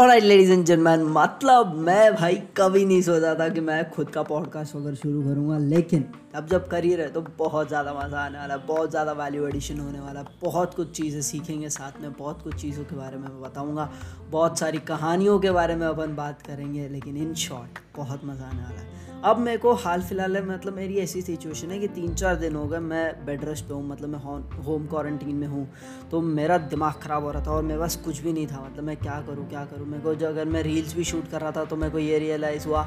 Alright ladies and gentleman, मतलब मैं भाई कभी नहीं सोचा था कि मैं खुद का पॉडकास्ट वगैरह शुरू करूँगा, लेकिन अब जब करियर है तो बहुत ज़्यादा मज़ा आने वाला, बहुत ज़्यादा वैल्यू एडिशन होने वाला, बहुत कुछ चीज़ें सीखेंगे, साथ में बहुत कुछ चीज़ों के बारे में मैं बताऊँगा, बहुत सारी कहानियों के बारे में अपन बात करेंगे, लेकिन इन शॉर्ट बहुत मज़ा आने वाला है। अब मेरे को हाल फिलहाल है, मतलब मेरी ऐसी सिचुएशन है कि 3-4 दिन हो गए मैं बेड रेस्ट पे हूँ, मतलब मैं होम क्वारंटीन में हूँ। तो मेरा दिमाग ख़राब हो रहा था और मेरे पास कुछ भी नहीं था, मतलब मैं क्या करूँ। मेरे को जो अगर मैं रील्स भी शूट कर रहा था तो मेरे को ये रियलाइज़ हुआ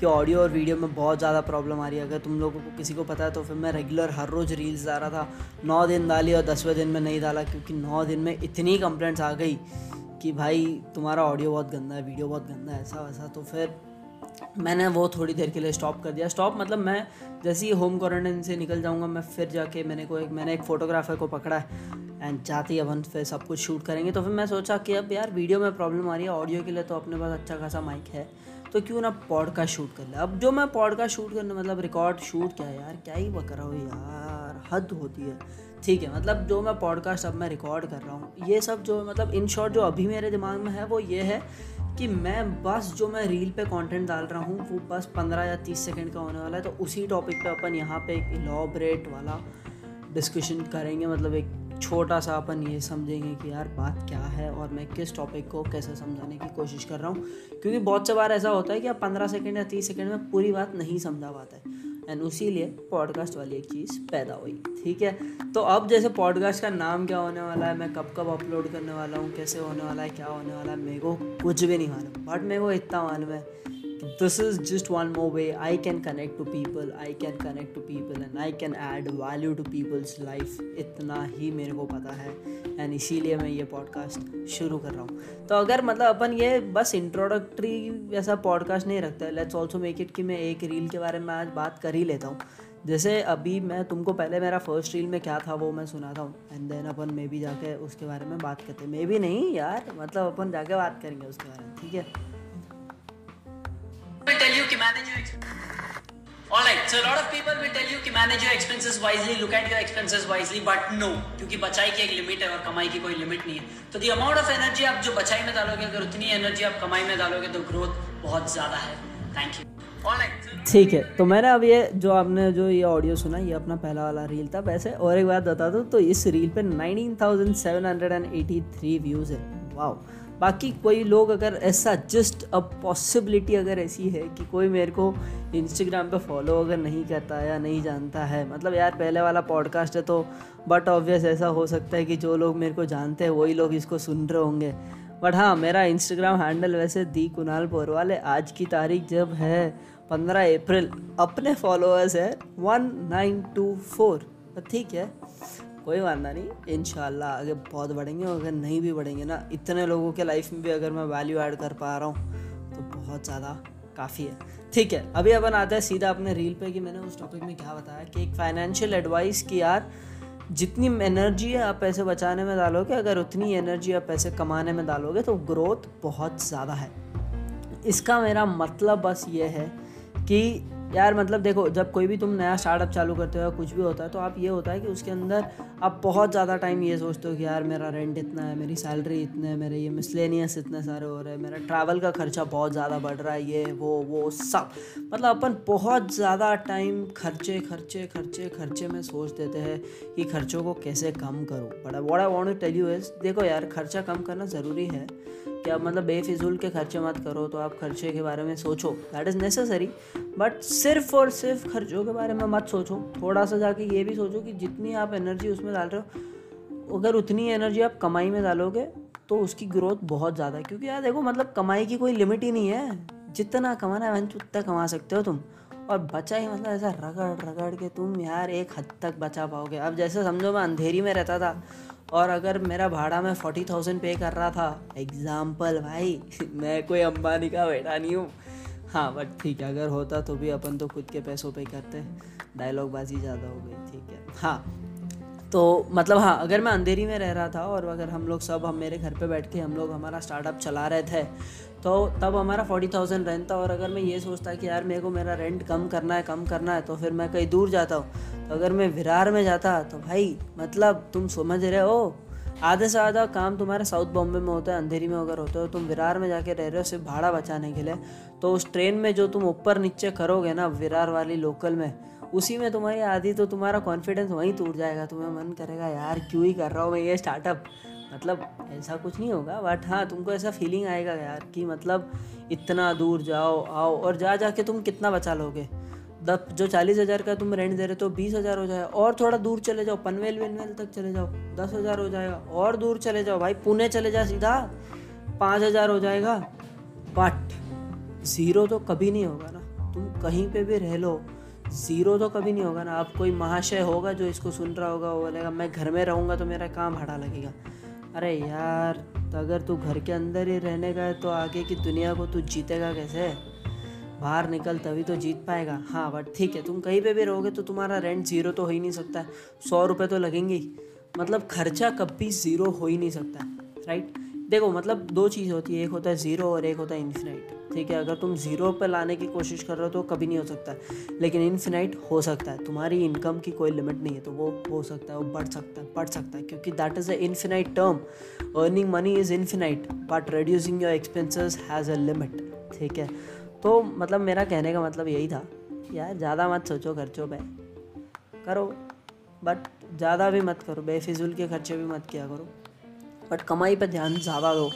कि ऑडियो और वीडियो में बहुत ज़्यादा प्रॉब्लम आ रही है। अगर तुम लोगों को किसी को पता है तो फिर मैं रेगुलर हर रोज़ रील्स डाल रहा था, 9 दिन डाली और 10वें दिन में नहीं डाला, क्योंकि 9 दिन में इतनी कंप्लेंट्स आ गई कि भाई तुम्हारा ऑडियो बहुत गंदा है, वीडियो बहुत गंदा है, ऐसा वैसा। तो फिर मैंने वो थोड़ी देर के लिए स्टॉप कर दिया। स्टॉप मतलब मैं जैसे ही होम क्वारंटाइन से निकल जाऊंगा मैं फिर जाके मैंने एक फ़ोटोग्राफ़र को पकड़ा है एंड जाते ही अपन फिर सब कुछ शूट करेंगे। तो फिर मैं सोचा कि अब यार वीडियो में प्रॉब्लम आ रही है, ऑडियो के लिए तो अपने पास अच्छा खासा माइक है, तो क्यों ना पॉडकास्ट शूट कर ले। अब जो मैं पॉडकास्ट शूट करने मतलब रिकॉर्ड शूट क्या है यार, क्या ही बक रहा हूँ यार, हद होती है। ठीक है, मतलब जो मैं पॉडकास्ट अब मैं रिकॉर्ड कर रहा हूँ, ये सब जो मतलब इन शॉर्ट जो अभी मेरे दिमाग में है वो ये है कि मैं बस जो मैं रील पे कंटेंट डाल रहा हूँ वो बस 15 या 30 सेकंड का होने वाला है। तो उसी टॉपिक पे अपन यहाँ पे एक इलॉबरेट वाला डिस्कशन करेंगे, मतलब एक छोटा सा अपन ये समझेंगे कि यार बात क्या है और मैं किस टॉपिक को कैसे समझाने की कोशिश कर रहा हूँ, क्योंकि बहुत से बार ऐसा होता है कि आप 15 सेकंड या 30 सेकंड में पूरी बात नहीं समझा पाते हैं एंड उसी लिए पॉडकास्ट वाली एक चीज़ पैदा हुई। ठीक है, तो अब जैसे पॉडकास्ट का नाम क्या होने वाला है, मैं कब अपलोड करने वाला हूँ, कैसे होने वाला है, क्या होने वाला है, मेरे को कुछ भी नहीं मालूम, बट मेरे को इतना मालूम है this is just one more way I can connect to people and I can add value to people's life, इतना ही मेरे को पता है एंड इसीलिए मैं ये पॉडकास्ट शुरू कर रहा हूँ। तो अगर मतलब अपन ये बस इंट्रोडक्टरी ऐसा पॉडकास्ट नहीं रखता, लेट्स ऑल्सो मेक इट कि मैं एक रील के बारे में आज बात कर ही लेता हूँ। जैसे अभी मैं तुमको पहले मेरा फर्स्ट रील में क्या था वो मैं सुनाता हूँ एंड देन अपन मे भी जाके उसके बारे में बात करते हैं, मे भी नहीं यार, मतलब अपन जाके बात करेंगे उसके बारे में। ठीक है, Alright, so a lot of people will tell you कि manage your expenses wisely, look at your expenses wisely, but no, क्योंकि बचाई की एक लिमिट है और कमाई की कोई लिमिट नहीं है। तो the amount of energy आप जो बचाई में डालोगे, अगर उतनी एनर्जी आप कमाई में डालोगे तो ग्रोथ बहुत ज़्यादा है। Thank you. ठीक है, तो मैंने अब ये जो आपने जो ये ऑडियो सुना ये अपना पहला वाला रील था वैसे। और एक बात बता दो तो इस रील पे 19,783 व्यूज़ है। वाओ, बाकी कोई लोग अगर ऐसा जस्ट अ पॉसिबिलिटी अगर ऐसी है कि कोई मेरे को इंस्टाग्राम पे फॉलो अगर नहीं करता या नहीं जानता है, मतलब यार पहले वाला पॉडकास्ट है तो बट ऑब्वियस ऐसा हो सकता है कि जो लोग मेरे को जानते हैं वही लोग इसको सुन रहे होंगे। बट हाँ, मेरा इंस्टाग्राम हैंडल वैसे दी कुणाल पोरवाल है। आज की तारीख जब है 15 अप्रैल, अपने फॉलोअर्स है 1924। ठीक है, कोई वादा नहीं, इंशाल्लाह आगे बहुत बढ़ेंगे और अगर नहीं भी बढ़ेंगे ना, इतने लोगों के लाइफ में भी अगर मैं वैल्यू ऐड कर पा रहा हूँ तो बहुत ज़्यादा काफ़ी है। ठीक है, अभी अपन आता है सीधा अपने रील पे कि मैंने उस टॉपिक में क्या बताया कि एक फाइनेंशियल एडवाइस की यार जितनी एनर्जी है आप पैसे बचाने में डालोगे, अगर उतनी एनर्जी आप पैसे कमाने में डालोगे तो ग्रोथ बहुत ज़्यादा है। इसका मेरा मतलब बस ये है कि यार मतलब देखो, जब कोई भी तुम नया स्टार्टअप चालू करते हो या कुछ भी होता है तो आप ये होता है कि उसके अंदर आप बहुत ज़्यादा टाइम ये सोचते हो कि यार मेरा रेंट इतना है, मेरी सैलरी इतने है, मेरे ये मिसलेनियस इतने सारे हो रहे हैं, मेरा ट्रैवल का खर्चा बहुत ज़्यादा बढ़ रहा है, ये वो सब, मतलब अपन बहुत ज़्यादा टाइम खर्चे में सोच देते हैं कि खर्चों को कैसे कम करूँ। But what I want to tell you is, देखो यार खर्चा कम करना ज़रूरी है कि आप मतलब बेफिजूल के खर्चे मत करो, तो आप खर्चे के बारे में सोचो, दैट इज़ नेसेसरी, बट सिर्फ और सिर्फ खर्चों के बारे में मत सोचो। थोड़ा सा जाके ये भी सोचो कि जितनी आप एनर्जी उसमें डाल रहे हो अगर उतनी एनर्जी आप कमाई में डालोगे तो उसकी ग्रोथ बहुत ज़्यादा है, क्योंकि यार देखो मतलब कमाई की कोई लिमिट ही नहीं है, जितना कमाना है उतना कमा सकते हो तुम, और बचा ही मतलब ऐसा रगड़ के तुम यार एक हद तक बचा पाओगे। अब जैसे समझो मैं अंधेरी में रहता था और अगर मेरा भाड़ा मैं 40,000 पे कर रहा था, एग्जाम्पल भाई, मैं कोई अंबानी का बेटा नहीं हूँ, हाँ बट ठीक है, अगर होता तो भी अपन तो खुद के पैसों पे करते, डायलॉग बाजी ज़्यादा हो गई। ठीक है, हाँ तो मतलब हाँ अगर मैं अंधेरी में रह रहा था और अगर हम मेरे घर पे बैठ के हमारा स्टार्टअप चला रहे थे तो तब हमारा 40,000 रेंट था, और अगर मैं ये सोचता कि यार मेरे को मेरा रेंट कम करना है तो फिर मैं कहीं दूर जाता हूँ, तो अगर मैं विरार में जाता तो भाई मतलब तुम समझ रहे हो आधे से आधा काम तुम्हारा साउथ बॉम्बे में होता है, अंधेरी में अगर होता है, तुम विरार में जाके रह रहे हो सिर्फ भाड़ा बचाने के लिए, तो उस ट्रेन में जो तुम ऊपर नीचे करोगे ना विरार वाली लोकल में, उसी में तुम्हारी आधी तो तुम्हारा कॉन्फिडेंस वहीं टूट जाएगा। तुम्हें मन करेगा यार क्यों ही कर रहा हूँ मैं ये स्टार्टअप, मतलब ऐसा कुछ नहीं होगा, बट हाँ तुमको ऐसा फीलिंग आएगा यार कि मतलब इतना दूर जाओ आओ और जा जा के तुम कितना बचा लोगे। दब जो 40,000 का तुम रेंट दे रहे तो 20,000 हो जाएगा, और थोड़ा दूर चले जाओ पनवेल वनवेल तक चले जाओ 10,000 हो जाएगा, और दूर चले जाओ भाई पुणे चले जाओ सीधा 5,000 हो जाएगा। बट ज़ीरो तो कभी नहीं होगा ना, तुम कहीं पे भी रह लो ज़ीरो तो कभी नहीं होगा ना। आप कोई महाशय होगा जो इसको सुन रहा होगा वो बोलेगा मैं घर में रहूँगा तो मेरा काम भाड़ा लगेगा। अरे यार तो अगर तू घर के अंदर ही रहने का है तो आगे की दुनिया को तू जीतेगा कैसे, बाहर निकल तभी तो जीत पाएगा। हाँ बट ठीक है तुम कहीं पे भी रहोगे तो तुम्हारा रेंट ज़ीरो तो हो ही नहीं सकता है, 100 रुपये तो लगेंगे, मतलब खर्चा कभी ज़ीरो हो ही नहीं सकता है, राइट। देखो मतलब दो चीज़ होती है, एक होता है ज़ीरो और एक होता है इन्फिनाइट, ठीक है। अगर तुम ज़ीरो पर लाने की कोशिश कर रहे हो तो कभी नहीं हो सकता है, लेकिन इन्फिनाइट हो सकता है। तुम्हारी इनकम की कोई लिमिट नहीं है तो वो हो सकता है, वो बढ़ सकता है, बढ़ सकता है, क्योंकि that is a infinite term, earning money is infinite but reducing your expenses has a limit, ठीक है। तो मतलब मेरा कहने का मतलब यही था यार ज़्यादा मत सोचो खर्चों पे, करो बट ज़्यादा भी मत करो, बेफिजूल के खर्चे भी मत किया करो, बट कमाई पे ध्यान ज़्यादा दो।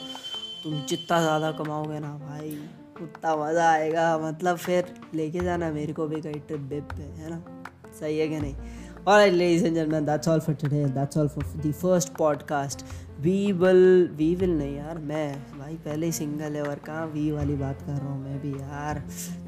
तुम जितना ज़्यादा कमाओगे ना भाई उतना मज़ा आएगा, मतलब फिर लेके जाना मेरे को भी कहीं ट्रिप बिप पे, है ना, सही है कि नहीं। Alright ladies and gentlemen, that's all for today, that's all for the first podcast. We will नहीं यार, मैं भाई पहले ही सिंगल है और कहाँ वी वाली बात कर रहा हूँ मैं भी यार,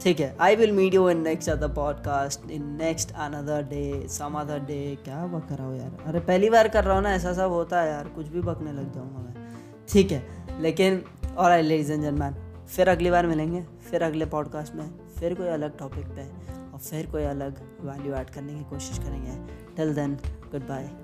ठीक है। I will meet you in next other podcast, in next another day, some other day। क्या बक कर रहा हूँ यार, अरे पहली बार कर रहा हूँ ना, ऐसा सब होता है यार, कुछ भी बकने लग जाऊँगा मैं, ठीक है। लेकिन alright ladies and gentlemen, फिर अगली बार मिलेंगे, फिर अगले पॉडकास्ट में, फिर कोई अलग टॉपिक पे और फिर कोई अलग वैल्यू ऐड करने की कोशिश करेंगे। Till then good bye.